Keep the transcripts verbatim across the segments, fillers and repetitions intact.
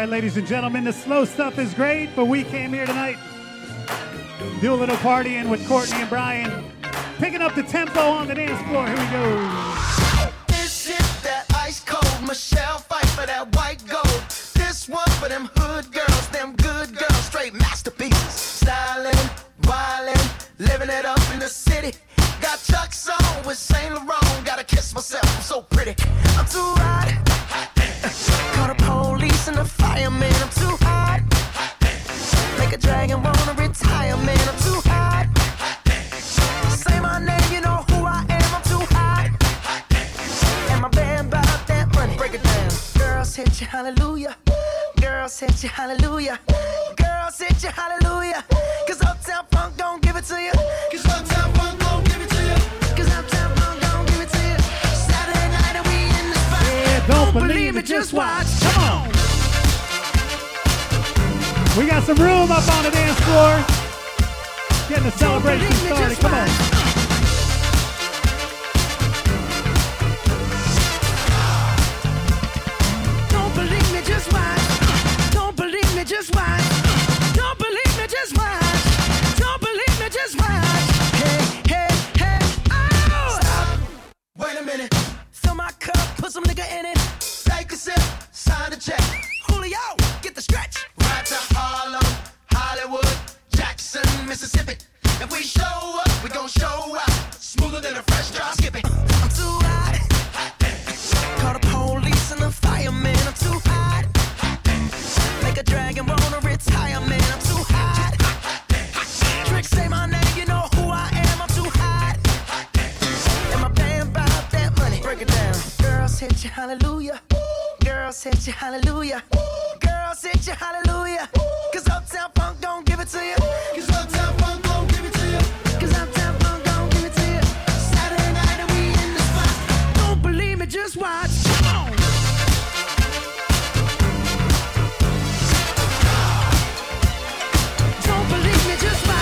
right, ladies and gentlemen, the slow stuff is great, but we came here tonight, do a little partying with Courtney and Brian, picking up the tempo on the dance floor. Here we go. This is that ice cold Michelle fight for that white gold. This one for them hood girls, them good girls, straight masterpieces. Stylin', wildin', living it up in the city. Got Chuck's on with Saint Laurent. Gotta kiss myself, I'm so pretty. I'm too hot. Hot damn. Call the police and the fireman. I'm too hot. Hot damn. Make a dragon wanna retire, man. I'm too hot. Hot damn. Say my name, you know who I am. I'm too hot. Hot damn. And my band bought that money. Break it down. Girls hit you, hallelujah. Girls hit you, hallelujah. Girls hit you, hallelujah. Cause Uptown Funk don't give it to you. Cause Uptown Funk. Don't believe it, just watch. Come on. We got some room up on the dance floor. Getting the celebration started. Come on. Don't believe me, just watch. Don't believe me, just watch. Don't believe me, just watch. Don't believe me, just watch. Hey, hey, hey. Oh! Stop. Wait a minute. Fill my cup, put some nigga in it. Take a sip, sign a check. Julio, get the stretch. Right to Harlem, Hollywood, Jackson, Mississippi. If we show up, we gon' show up. Smoother than a fresh drop, skip it. I'm too hot. Hot damn. Call the police and the fireman. I'm too hot. Hot damn. Make a dragon wanna retire, man. I'm too hot. Hot damn. Trick, say my name. Girls hit you, hallelujah. Girls hit you, hallelujah. Girls hit you, hallelujah. Cause Uptown Funk don't give it to you. Cause Uptown Funk don't give it to you. Cause Uptown Funk don't give it to you. Saturday night and we in the spot. Don't believe me, just watch. Come on. Don't believe me, just watch.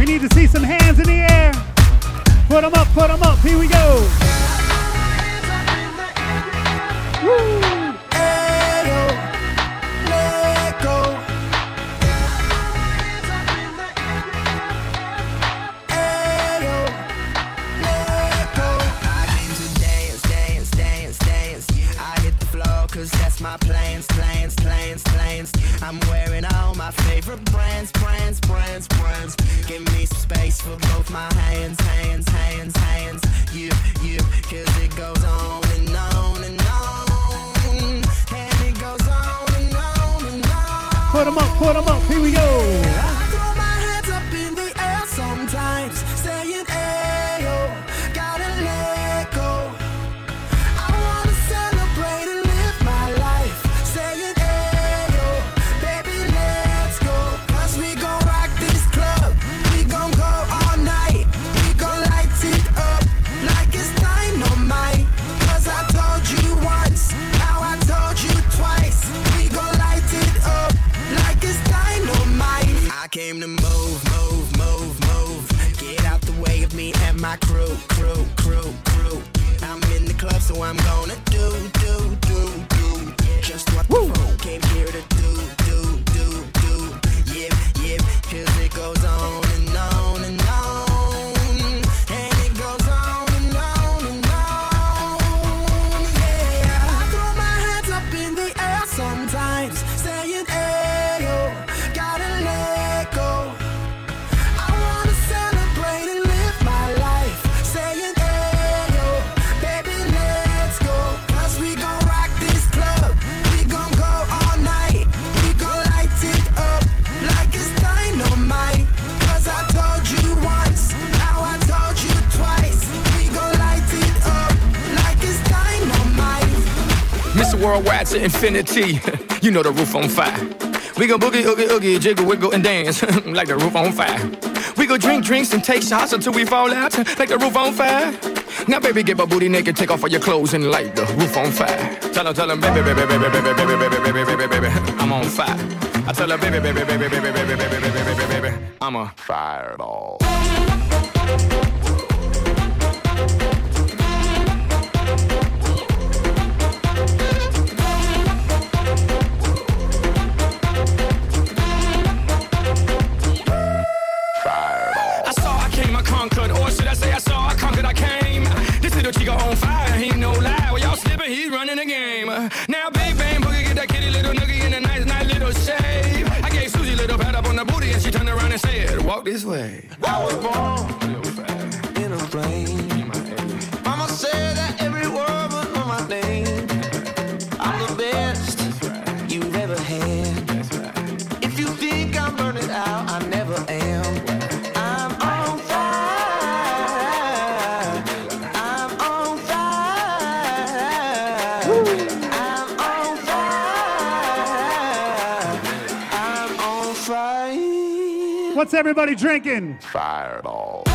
We need to see some hands in the air. Put them up, put them up. Here we go. Woo. My plans, plans, plans, plans. I'm wearing all my favorite brands, brands, brands, brands. Give me some space for both my hands, hands, hands, hands. You, you, cause it goes on and on and on. And it goes on and on and on. Put them up, put them up, here we go. I throw my hands up in the air sometimes, saying ayo. Came to move, move, move, move. Get out the way of me and my crew, crew, crew, crew. I'm in the club, so I'm gonna do, do, do, do. Just what the phone came here to do, do, do, do. Yep, yep, cause it goes on and on and on. And it goes on and on and on. Yeah, I throw my hands up in the air sometimes, saying ayo. Worldwide to infinity, you know the roof on fire. We gon' boogie, oogie, oogie, jiggle, wiggle, and dance like the roof on fire. We gon' drink drinks and take shots until we fall out like the roof on fire. Now, baby, get my booty naked, take off all your clothes and light the roof on fire. Tell her, tell her, baby, baby, baby, baby, baby, baby, baby, baby, baby, I'm on fire. I tell her, baby, baby, baby, baby, baby, baby, baby, baby, baby, I'm a fireball. Chico on fire, he ain't no lie. Well, y'all slippin', he's running the game. Now, big bang, boogie, get that kitty little noogie in a nice, nice little shave. I gave Susie a little pat up on the booty, and she turned around and said, walk this way. I was born in a plane. Mama said that every word was on my name. I'm the best you've ever had. If you think I'm burning out, I never am. What's everybody drinking? Fireball. Fireball.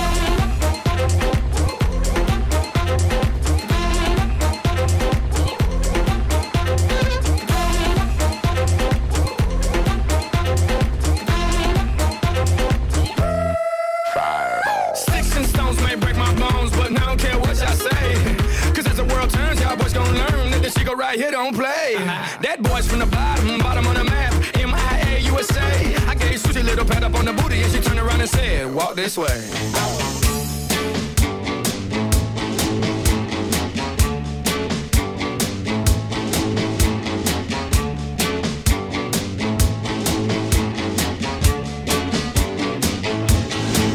Sticks and stones may break my bones, but I don't care what y'all say. Cause as the world turns, y'all boys gon' learn that this shit go right here don't play. Uh-huh. That boy's from the bottom, bottom on the map. M I A U S A. I gave Susie a little pat up on the booty and she turned around and said, walk this way.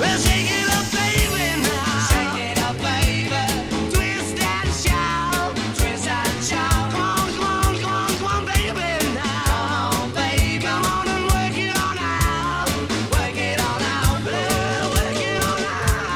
Well, shake it up, baby, now. Shake it up, baby. Twist and shout. Twist and shout. Come on, come on, come on, come on, baby, now. Come on, baby. Come on. Work it on out, work it on out, blue, work it on out.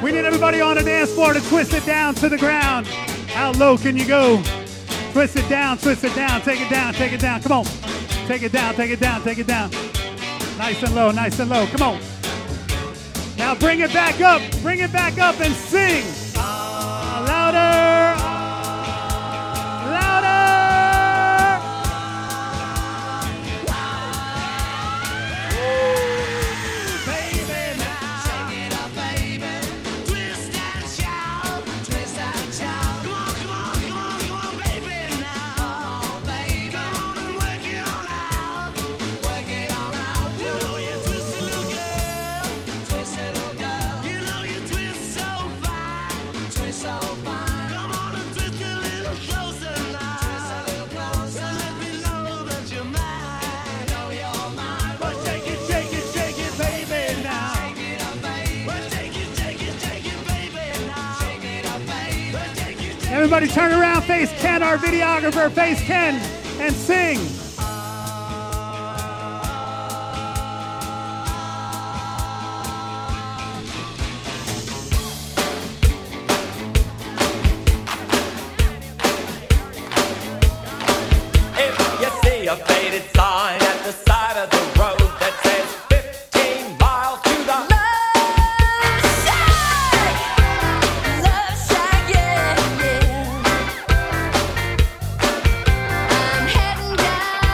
We need everybody on the dance floor to twist it down to the ground. How low can you go? Twist it down, twist it down, take it down, take it down. Come on. Take it down, take it down, take it down. Nice and low, nice and low. Come on. Now bring it back up. Bring it back up and sing. Uh, louder. Uh, louder. Uh, Woo, baby, now. Shake it up, baby. Twist that child. Twist that child. Come on, come on, come on, come on, baby, now. Oh, baby. Come on and work it all out. Work it all out. You know you twist it, little girl. Twist it, little girl. You know you twist so fine. Twist so fine. Come on and twist a little closer now. Twist a little closer. Let me know that you're mine. Know you're mine. But shake it, shake it, shake it, baby, now. Shake it up, baby. But shake it, shake it, shake it, baby, now. Shake it up, baby. But shake it, shake it. Everybody turn around, face Ken, our videographer, face Ken, and sing. If you see a faded sign at the side of the road that says fifteen miles to the Love shack, love shack, yeah, yeah. I'm heading down.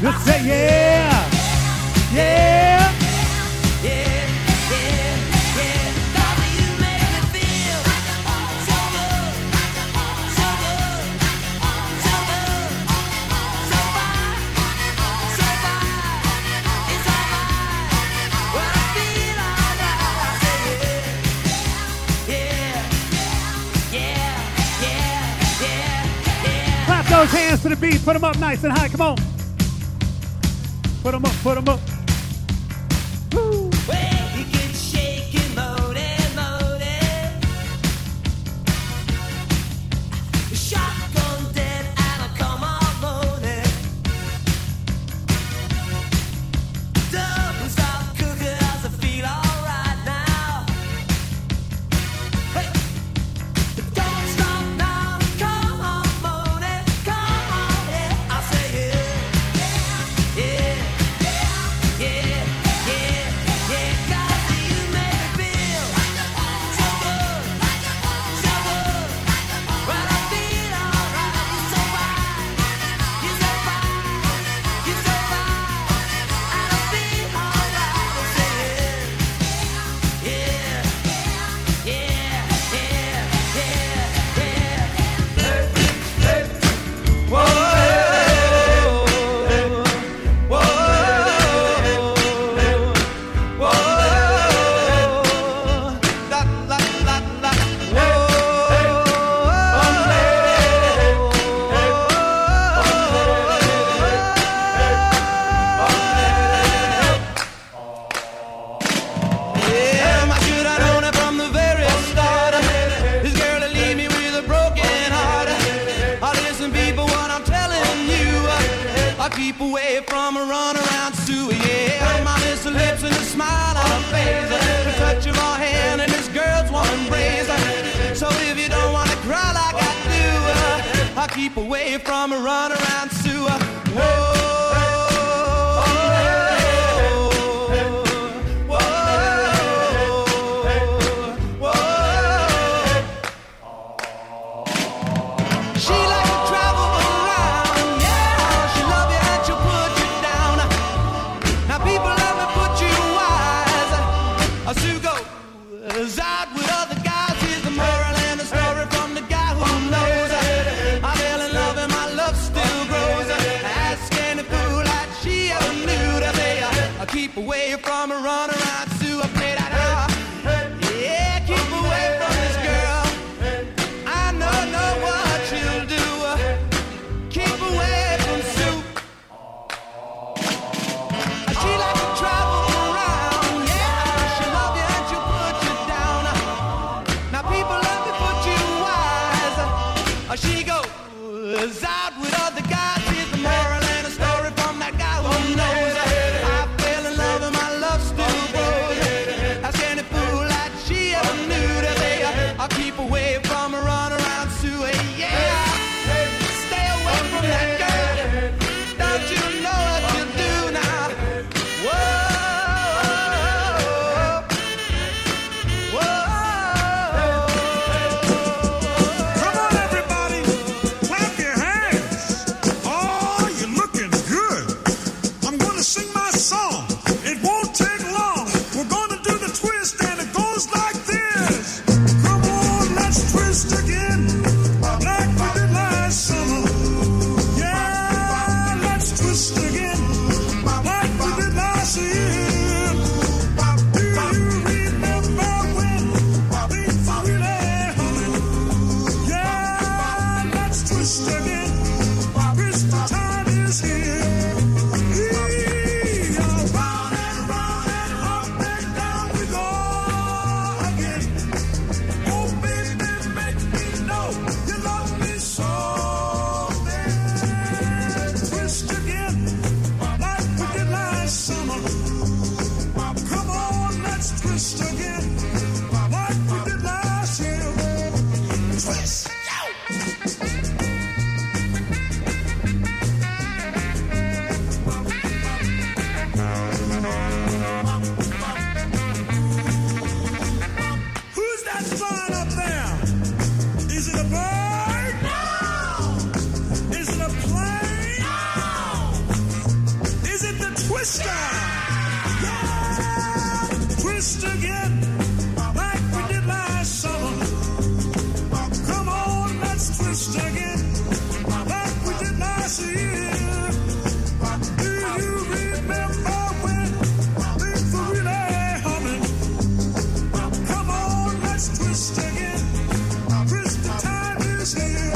Just say yeah, yeah, yeah, yeah, yeah, yeah. Father, you made me feel so good, so good, so good, so fine, so fine. It's alright when I feel alright. I say yeah, yeah, yeah, yeah, yeah, yeah. Clap those hands to the beat. Put them up nice and high. Come on. Put 'em up, put 'em up. Woo. Well, you get shaking, moaning, moaning. Shotgun dead, and I come on moaning. Don't stop cooking, 'cause I feel alright now. Hey, don't stop now, come on moaning, come on, yeah. I say yeah, yeah, yeah. Story from that guy who knows I fell in love and my love still grows. Twister. Yeah, twist again, like we did last summer. Come on, let's twist again, like we did last year. Do you remember when things were really humming? Come on, let's twist again. Twist, the time is here.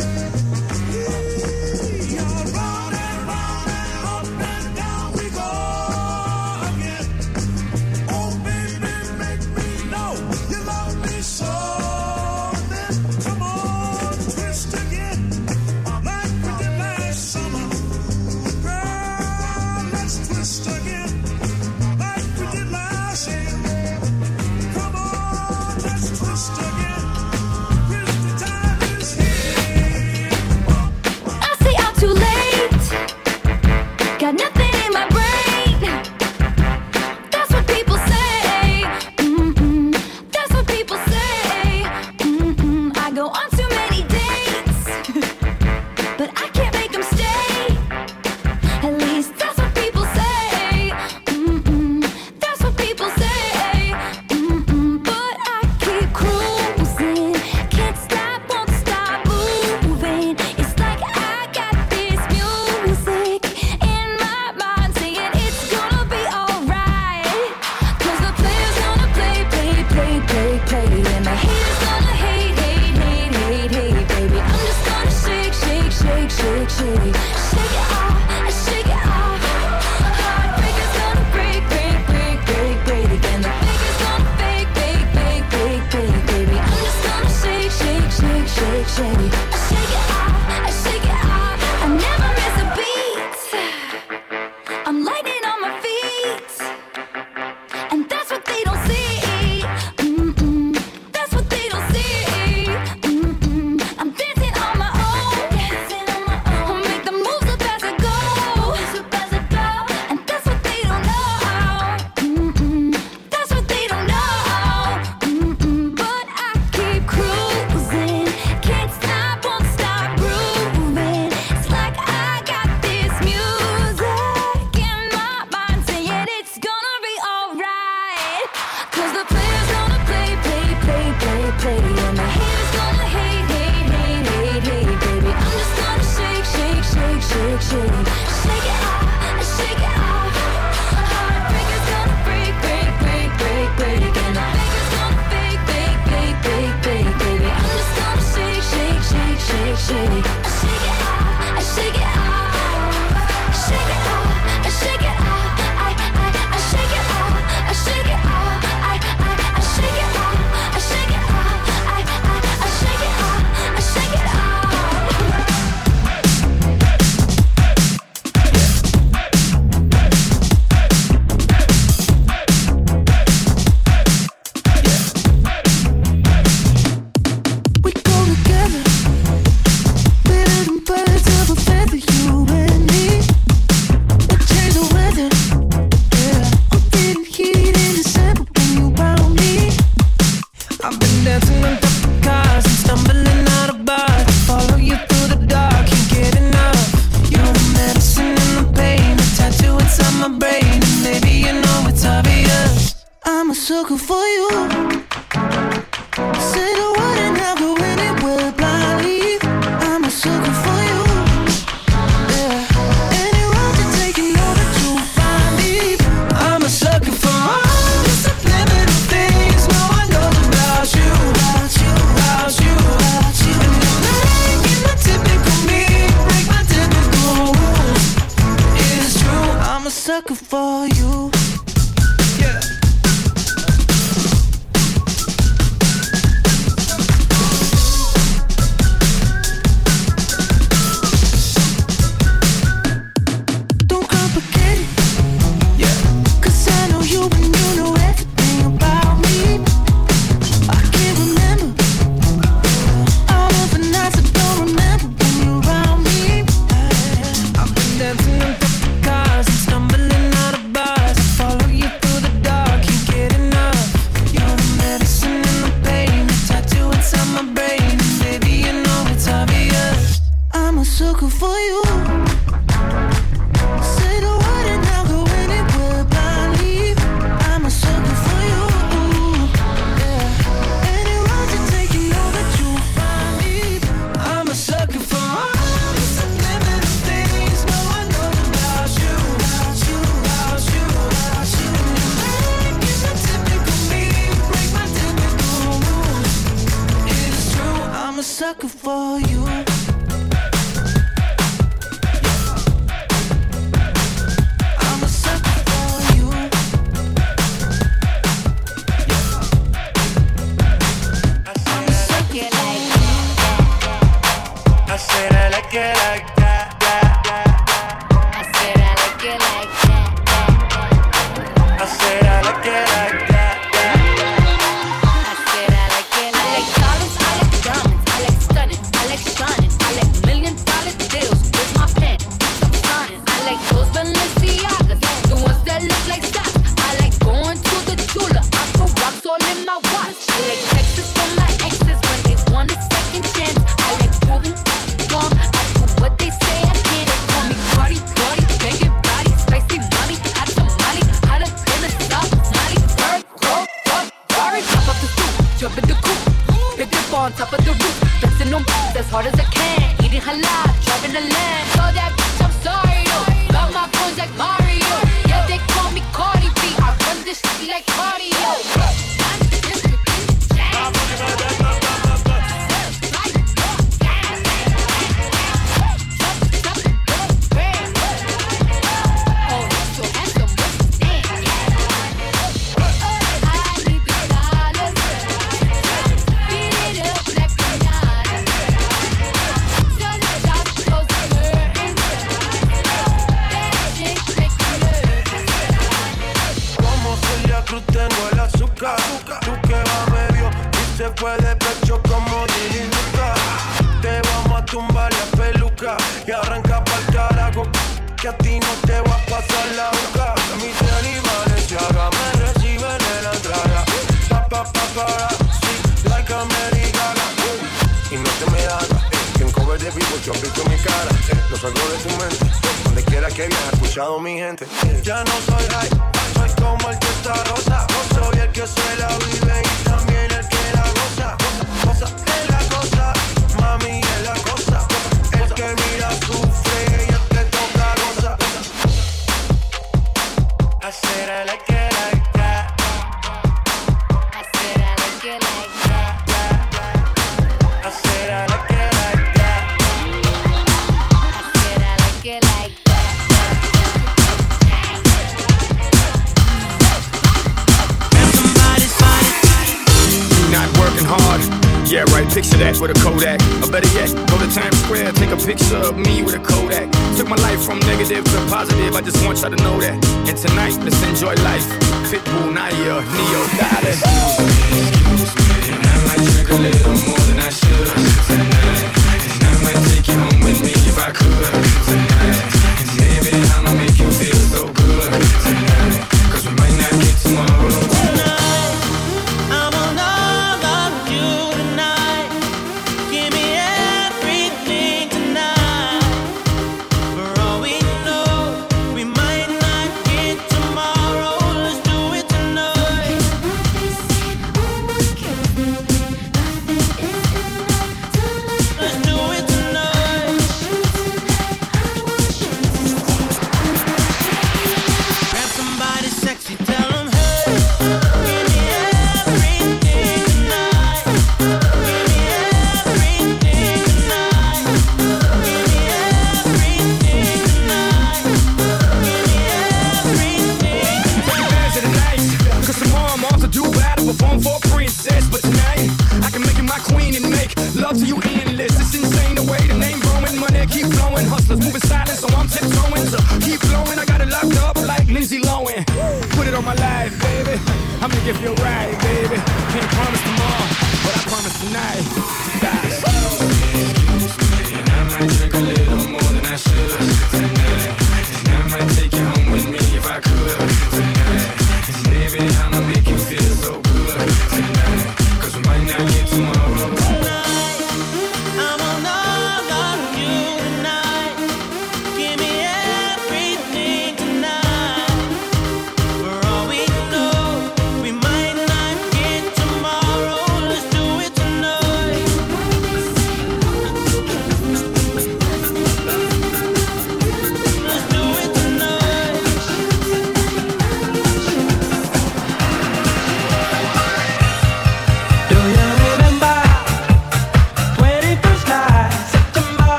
Balenciagas, the ones that look like socks. I like going to the jeweler. I put rocks all in my watch. I like texts from my exes when they want a second chance. I like proving wrong. I do what they say I did. They call me Cardi, Cardi, banging body, spicy mommy, hot tamale, hotter than a South Molly. Bird, girl, girl, girl, top of the stoop, jump in the coop, big dip on top of the roof, dressing on boots as hard as I can, eating halal, driving a lamb. So that bitch, I'm sorry. My coins like Mario. Yeah, they call me Cardi B. I run this shit like cardio. De pecho como dilinuca, te vamos a tumbar la peluca y arranca pa'l carajo, que a ti no te va a pasar la boca. Mis animales se hagan, me reciben en la entrada, pa pa pa para, sí, like americana. Y no te me hagas, eh, que un cover de vivo yo visto mi cara, eh, lo salgo de tu mente, eh, donde quiera que viajes, escuchado mi gente. Eh. Ya no soy high, soy como el que está rosa, no soy el que se la vive y también el que la goza, goza, goza, es la cosa, mami es la cosa, el que mira sufre y el que toca goza. I said I like it like that, I said I like it like that, I said I like it like that, I said I like it like that. Not working hard, yeah right, picture that with a Kodak. Or better yet, go to Times Square, take a picture of me with a Kodak. Took my life from negative to positive, I just want y'all to know that. And tonight, let's enjoy life. Pitbull, Naya, Neo, Dallas. Excuse me, and I might drink a little more than I should tonight. And I might take you home with me if I could tonight. And baby, I'ma make you feel so good tonight, cause we might not get tomorrow.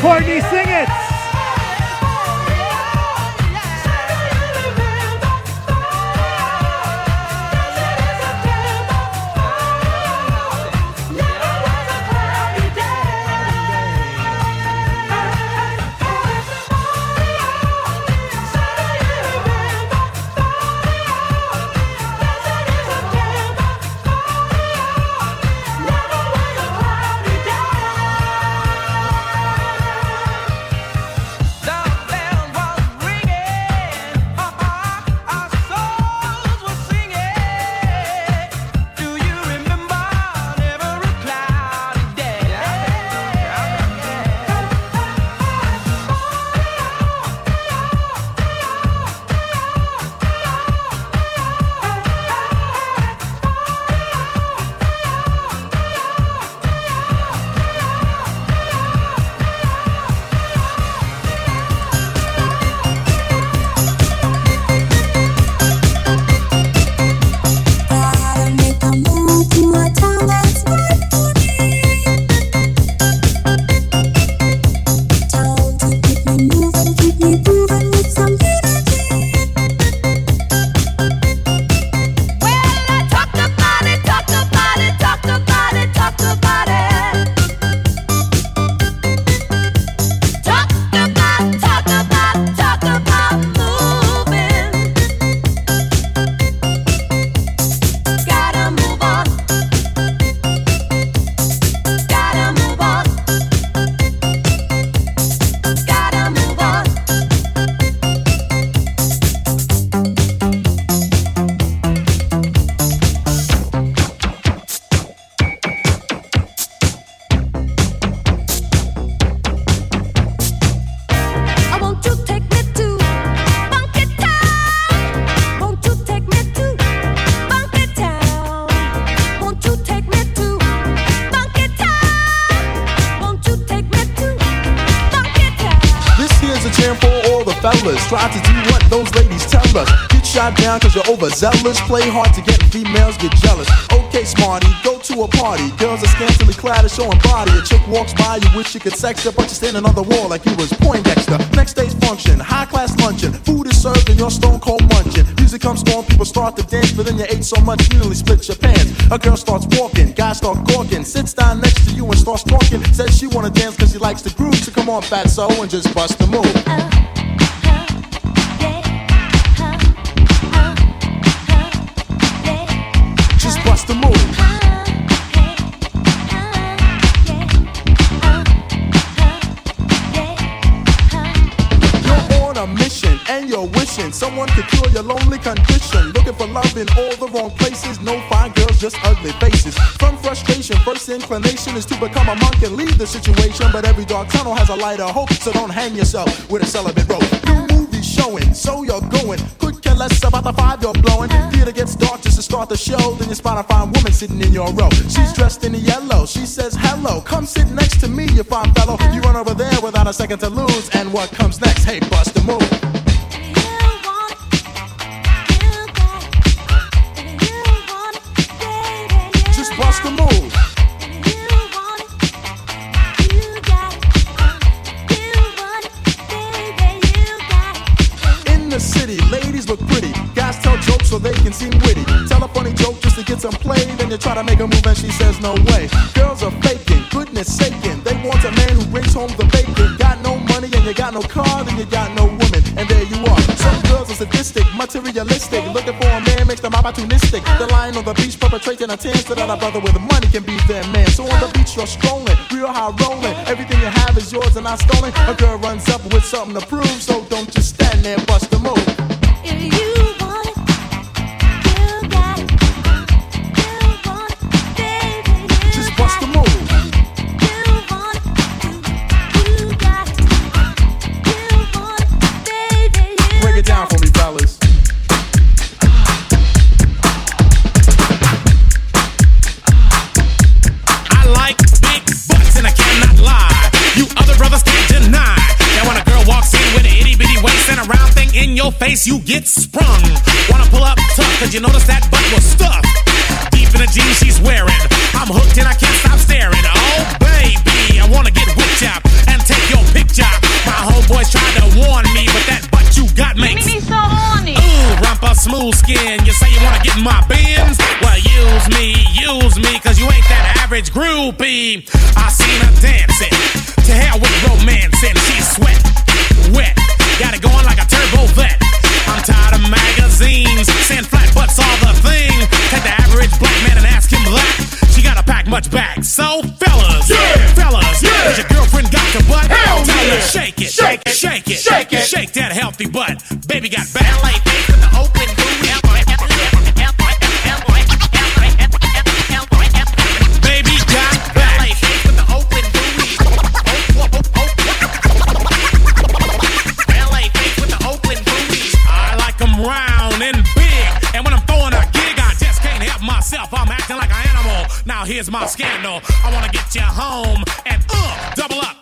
Courtney, sing it. Try to do what those ladies tell us. Get shot down cause you're overzealous. Play hard to get, females get jealous. Okay, smarty, go to a party. Girls are scantily clad and showing body. A chick walks by, you wish you could sex her, but you're standing on the wall like you was Poindexter. Next day's function, high class luncheon. Food is served and you're stone cold munching. Music comes on, people start to dance, but then you ate so much you nearly split your pants. A girl starts walking, guys start gawking. Sits down next to you and starts talking. Says she wanna dance cause she likes the groove. So come on, fat so, and just bust the move. Uh. The move. Uh, yeah, uh, yeah, uh, uh, yeah, uh, you're on a mission and you're wishing someone could cure your lonely condition. Looking for love in all the wrong places. No fine girls, just ugly faces. From frustration, first inclination is to become a monk and leave the situation. But every dark tunnel has a light of hope, so don't hang yourself with a celibate rope. New movie showing, so you're going. Could care less about the five you're blowing. Theater gets dark just to start the show. Then you spot a fine woman sitting in your row. She's dressed in yellow. She says hello. Come sit next to me, you fine fellow. You run over there without a second to lose. And what comes next? Hey, bust the move. Bust the move. You want it, you got it. You want it, baby, you got it. In the city, ladies look pretty. Guys tell jokes so they can seem witty. Tell a funny joke just to get some play. Then you try to make a move and she says no way. Girls are faking, goodness saking. They want a man who brings home the bacon. Got no money and you got no car, then you got no woman, and there you are. Some girls are sadistic, materialistic. Looking for a man makes them opportunistic. They're lying on the beach, perpetrating a tan so that a brother with the money can be their man. So on the beach you're strolling, real high rolling. Everything you have is yours and not stolen. A girl runs up with something to prove, so don't just stand there, bust the move. If you want it, you got it. You want it, baby, you just bust the move. In your face, you get sprung. Wanna pull up tough, cause you notice that butt was stuffed deep in the jeans she's wearing. I'm hooked and I can't stop staring. Oh, baby, I wanna get whipped out and take your pick. college groupie. I seen her dancing. To hell with romance and she sweat, wet. Got it going like a turbo vet. I'm tired of magazines. Sand flat butts all the thing. Take the average black man and ask him that. She gotta pack much back. So fellas, yeah. fellas, yeah. has your girlfriend got your butt? Hell Tell yeah. her shake it, shake it, shake it, shake it, shake that healthy butt. Baby got back. L A based in the Oakland booty. Baby got back. L A based in the Oakland booty. L A based with the Oakland booties. I like them round and big. And when I'm throwing a gig, I just can't help myself. I'm acting like an animal. Now here's my scandal. I wanna get you home and uh, double up.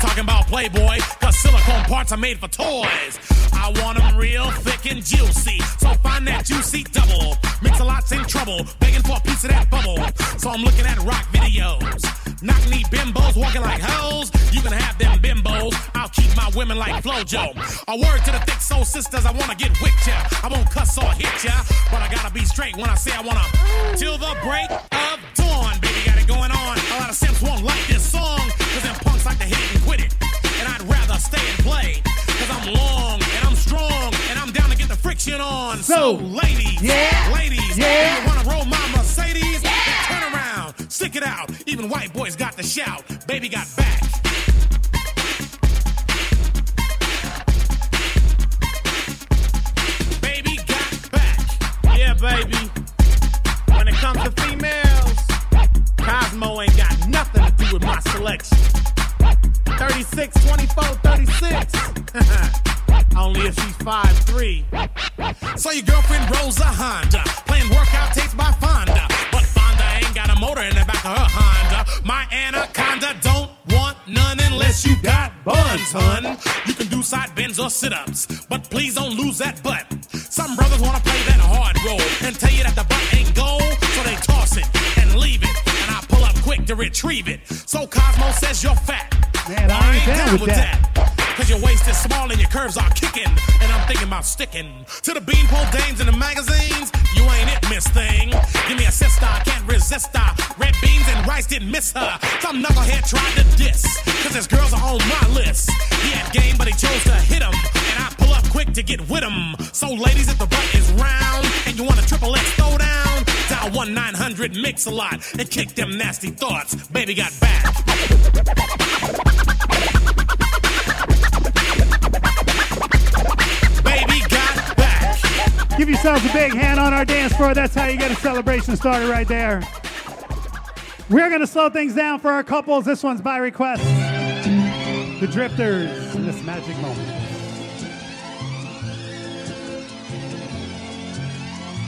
Talking about Playboy, cause silicone parts are made for toys. I want them real thick and juicy, so find that juicy double. Mix-a-lot's in trouble, begging for a piece of that bubble. So I'm looking at rock videos. Knock-knee bimbos walking like hoes. You can have them bimbos. I'll keep my women like FloJo. A word to the thick soul sisters, I wanna get with ya. I won't cuss or hit ya, but I gotta be straight when I say I wanna. Till the break of dawn, baby, got it going on. A lot of simps won't like this song, cause them punks like to hit it and quit it. And I'd rather stay and play, cause I'm long and I'm strong and I'm down to get the friction on. So, so ladies, yeah, ladies, yeah. You wanna roll my Mercedes? Yeah. Turn around, stick it out. Even white boys got the shout. Baby got back. Baby got back. Yeah, baby. When it comes to females, Cosmo ain't got nothing to do with my selection. thirty-six, twenty-four, thirty-six. Only if she's five three. So your girlfriend rolls a Honda, playing workout tapes by Fonda. But Fonda ain't got a motor in the back of her Honda. My Anaconda don't want none unless you got buns, hun. You can do side bends or sit-ups, but please don't lose that butt. Some brothers want to play that hard role and tell you that the butt ain't gold, so they toss it and leave it. And I pull up quick to retrieve it. So Cosmo says you're fat. Man, well, I ain't down with that. that. Cause your waist is small and your curves are kicking. And I'm thinking about sticking to the beanpole dames in the magazines. You ain't it, miss thing. Give me a sister, I can't resist her. Red beans and rice didn't miss her. Some knucklehead tried to diss, cause his girls are on my list. He had game but he chose to hit him. And I pull up quick to get with him. So ladies, if the butt is round and you want a triple X throw down, dial one nine hundred Mix A Lot and kick them nasty thoughts. Baby got back. Give yourselves a big hand on our dance floor. That's how you get a celebration started right there. We're going to slow things down for our couples. This one's by request. The Drifters in this magic moment.